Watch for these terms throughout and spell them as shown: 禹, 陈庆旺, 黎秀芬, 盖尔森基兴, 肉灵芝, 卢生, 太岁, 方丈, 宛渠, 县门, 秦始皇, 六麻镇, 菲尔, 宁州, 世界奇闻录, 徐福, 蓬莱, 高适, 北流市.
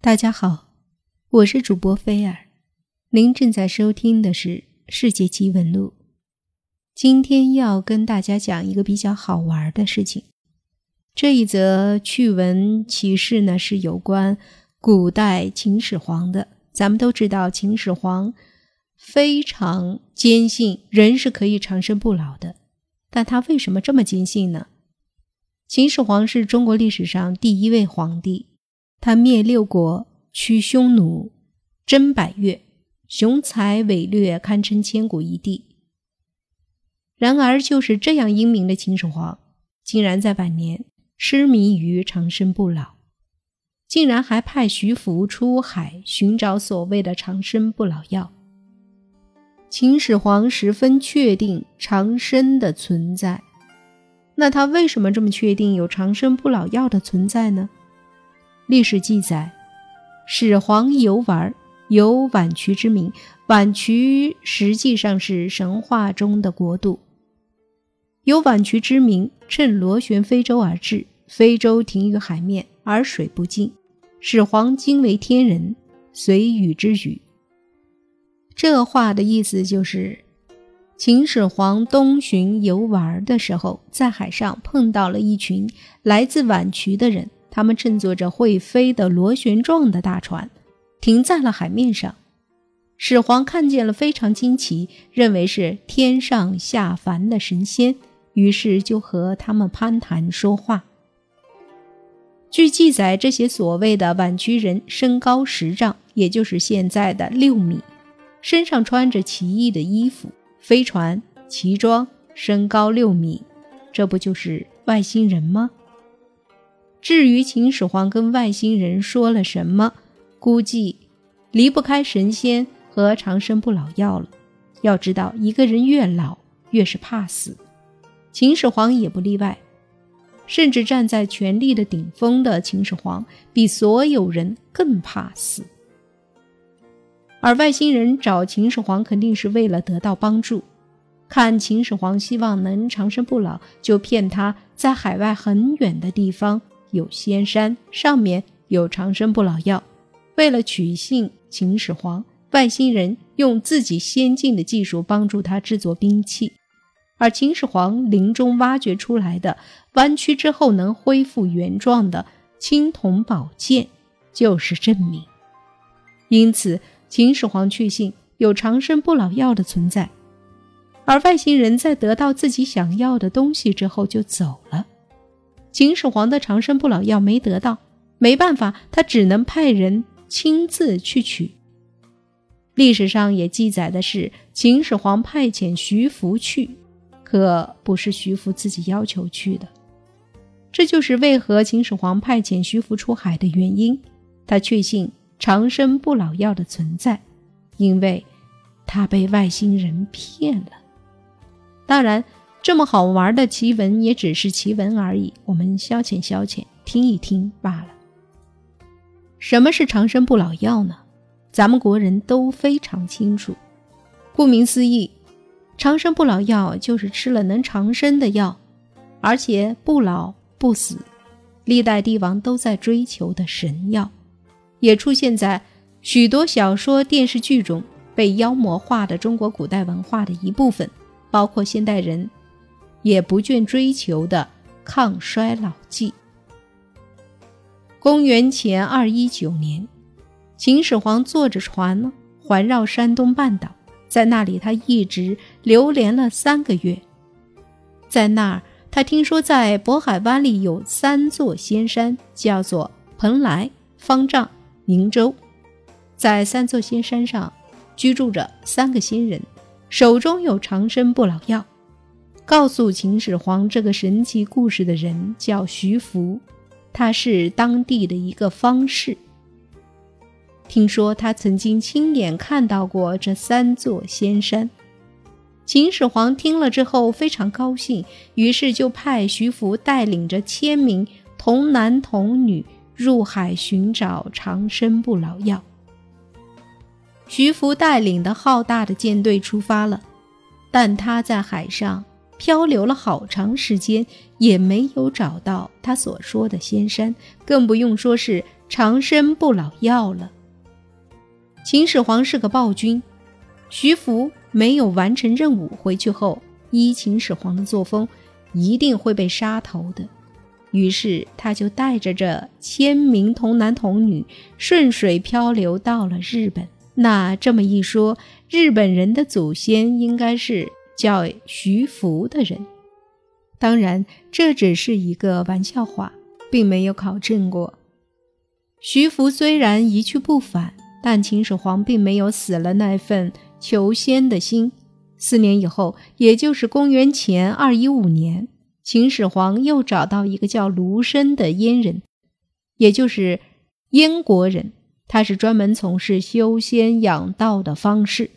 大家好，我是主播菲尔，您正在收听的是《世界奇闻录》。今天要跟大家讲一个比较好玩的事情。这一则趣闻奇事呢，是有关古代秦始皇的。咱们都知道秦始皇非常坚信人是可以长生不老的，但他为什么这么坚信呢？秦始皇是中国历史上第一位皇帝，他灭六国，驱匈奴，征百越，雄才伟略，堪称千古一帝。然而就是这样英明的秦始皇，竟然在晚年痴迷于长生不老，竟然还派徐福出海寻找所谓的长生不老药。秦始皇十分确定长生的存在，那他为什么这么确定有长生不老药的存在呢？历史记载，始皇游玩，有宛渠之名，宛渠实际上是神话中的国度。有宛渠之名，乘螺旋非洲而至，非洲停于海面，而水不进，始皇惊为天人，随禹之语。这话的意思就是，秦始皇东巡游玩的时候，在海上碰到了一群来自宛渠的人，他们乘坐着会飞的螺旋状的大船，停在了海面上。始皇看见了非常惊奇，认为是天上下凡的神仙，于是就和他们攀谈说话。据记载，这些所谓的宛渠人身高10丈，也就是现在的6米，身上穿着奇异的衣服，飞船、旗装，身高6米，这不就是外星人吗？至于秦始皇跟外星人说了什么，估计离不开神仙和长生不老药了。要知道，一个人越老越是怕死，秦始皇也不例外，甚至站在权力的顶峰的秦始皇比所有人更怕死。而外星人找秦始皇肯定是为了得到帮助，看秦始皇希望能长生不老，就骗他在海外很远的地方有仙山，上面有长生不老药。为了取信秦始皇，外星人用自己先进的技术帮助他制作兵器，而秦始皇临终挖掘出来的弯曲之后能恢复原状的青铜宝剑就是证明。因此秦始皇确信有长生不老药的存在，而外星人在得到自己想要的东西之后就走了。秦始皇的长生不老药没得到，没办法，他只能派人亲自去取。历史上也记载的是秦始皇派遣徐福去，可不是徐福自己要求去的。这就是为何秦始皇派遣徐福出海的原因，他确信长生不老药的存在，因为他被外星人骗了。当然，这么好玩的奇闻也只是奇闻而已，我们消遣消遣，听一听罢了。什么是长生不老药呢？咱们国人都非常清楚，顾名思义，长生不老药就是吃了能长生的药，而且不老不死，历代帝王都在追求的神药，也出现在许多小说电视剧中，被妖魔化的中国古代文化的一部分，包括现代人也不倦追求的抗衰老剂。公元前219年，秦始皇坐着船环绕山东半岛，在那里他一直流连了3个月。在那儿，他听说在渤海湾里有3座仙山，叫做蓬莱、方丈、宁州。在3座仙山上居住着3个仙人，手中有长生不老药。告诉秦始皇这个神奇故事的人叫徐福，他是当地的一个方士。听说他曾经亲眼看到过这3座仙山。秦始皇听了之后非常高兴，于是就派徐福带领着1000名童男童女入海寻找长生不老药。徐福带领的浩大的舰队出发了，但他在海上漂流了好长时间，也没有找到他所说的仙山，更不用说是长生不老药了。秦始皇是个暴君，徐福没有完成任务回去后，依秦始皇的作风，一定会被杀头的。于是他就带着这1000名童男童女，顺水漂流到了日本。那这么一说，日本人的祖先应该是叫徐福的人。当然，这只是一个玩笑话，并没有考证过。徐福虽然一去不返，但秦始皇并没有死了那份求仙的心。4年以后，也就是公元前215年，秦始皇又找到一个叫卢生的燕人，也就是燕国人，他是专门从事修仙养道的方士。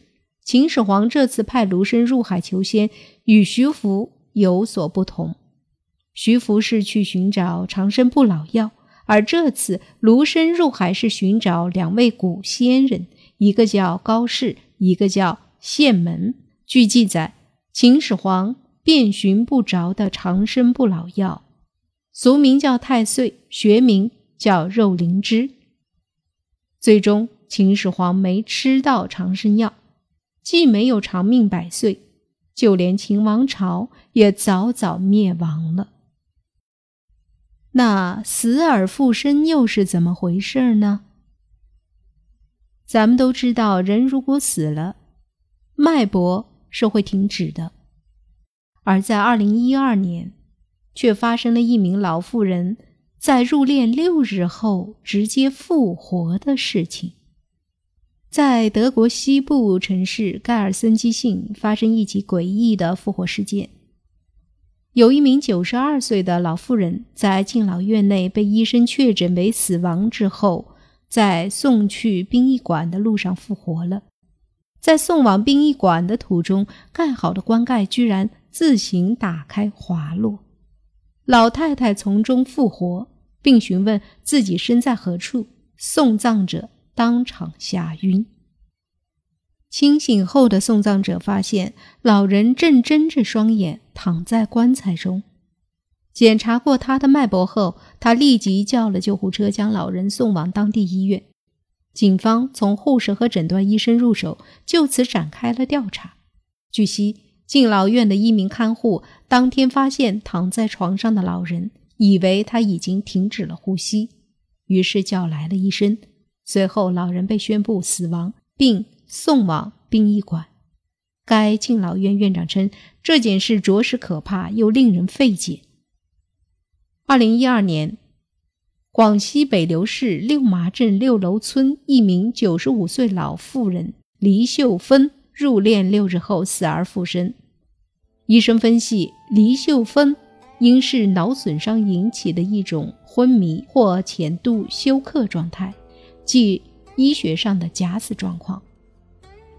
秦始皇这次派卢生入海求仙，与徐福有所不同。徐福是去寻找长生不老药，而这次卢生入海是寻找2位古仙人，一个叫高适，一个叫县门。据记载，秦始皇遍寻不着的长生不老药，俗名叫太岁，学名叫肉灵芝。最终秦始皇没吃到长生药，既没有长命100岁，就连秦王朝也早早灭亡了。那死而复生又是怎么回事呢？咱们都知道，人如果死了，脉搏是会停止的。而在2012年，却发生了一名老妇人在入殓6日后直接复活的事情。在德国西部城市盖尔森基兴发生一起诡异的复活事件。有一名92岁的老妇人在敬老院内被医生确诊为死亡之后，在送去殡仪馆的路上复活了。在送往殡仪馆的途中，盖好的棺盖居然自行打开滑落，老太太从中复活，并询问自己身在何处，送葬者当场吓晕。清醒后的送葬者发现，老人正睁着双眼躺在棺材中。检查过他的脉搏后，他立即叫了救护车，将老人送往当地医院。警方从护士和诊断医生入手，就此展开了调查。据悉，敬老院的一名看护当天发现躺在床上的老人，以为他已经停止了呼吸，于是叫来了医生。随后老人被宣布死亡，并送往殡仪馆。该敬老院院长称，这件事着实可怕又令人费解。2012年，广西北流市六麻镇6楼村一名95岁老妇人黎秀芬入殓6日后死而复生。医生分析，黎秀芬应是脑损伤引起的一种昏迷或浅度休克状态，即医学上的假死状况。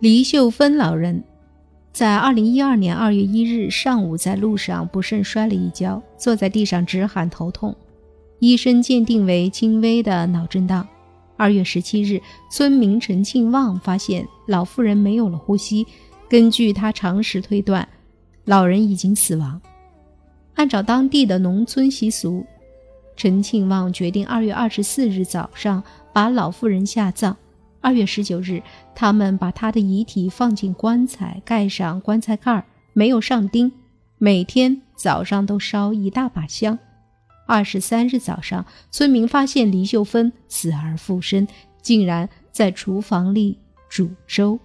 黎秀芬老人在2012年2月1日上午在路上不慎摔了一跤，坐在地上直喊头痛，医生鉴定为轻微的脑震荡。2月17日，村民陈庆旺发现老妇人没有了呼吸，根据他常识推断，老人已经死亡。按照当地的农村习俗，陈庆旺决定2月24日早上把老妇人下葬。2月19日，他们把她的遗体放进棺材，盖上棺材盖，没有上钉，每天早上都烧一大把香。23日早上，村民发现黎秀芬死而复生，竟然在厨房里煮粥。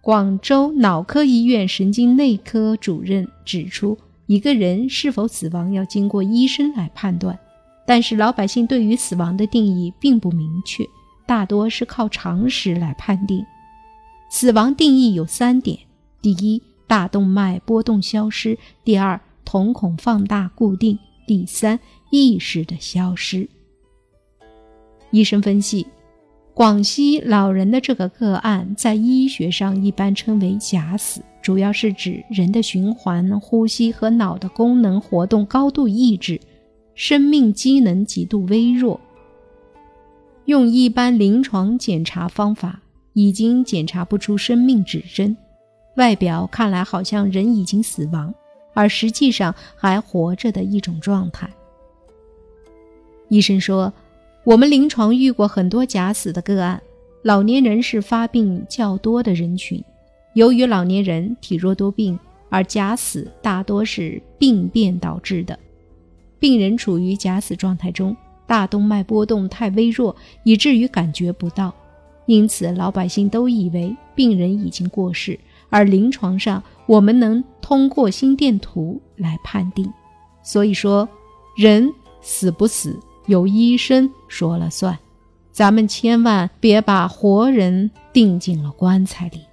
广州脑科医院神经内科主任指出，一个人是否死亡要经过医生来判断，但是老百姓对于死亡的定义并不明确，大多是靠常识来判定。死亡定义有3点：第一，大动脉波动消失；第二，瞳孔放大固定；第三，意识的消失。医生分析，广西老人的这个个案在医学上一般称为假死，主要是指人的循环、呼吸和脑的功能活动高度抑制，生命机能极度微弱。用一般临床检查方法已经检查不出生命指征，外表看来好像人已经死亡，而实际上还活着的一种状态。医生说，我们临床遇过很多假死的个案，老年人是发病较多的人群。由于老年人体弱多病，而假死大多是病变导致的。病人处于假死状态中，大动脉波动太微弱，以至于感觉不到。因此老百姓都以为病人已经过世，而临床上我们能通过心电图来判定。所以说，人死不死由医生说了算，咱们千万别把活人钉进了棺材里。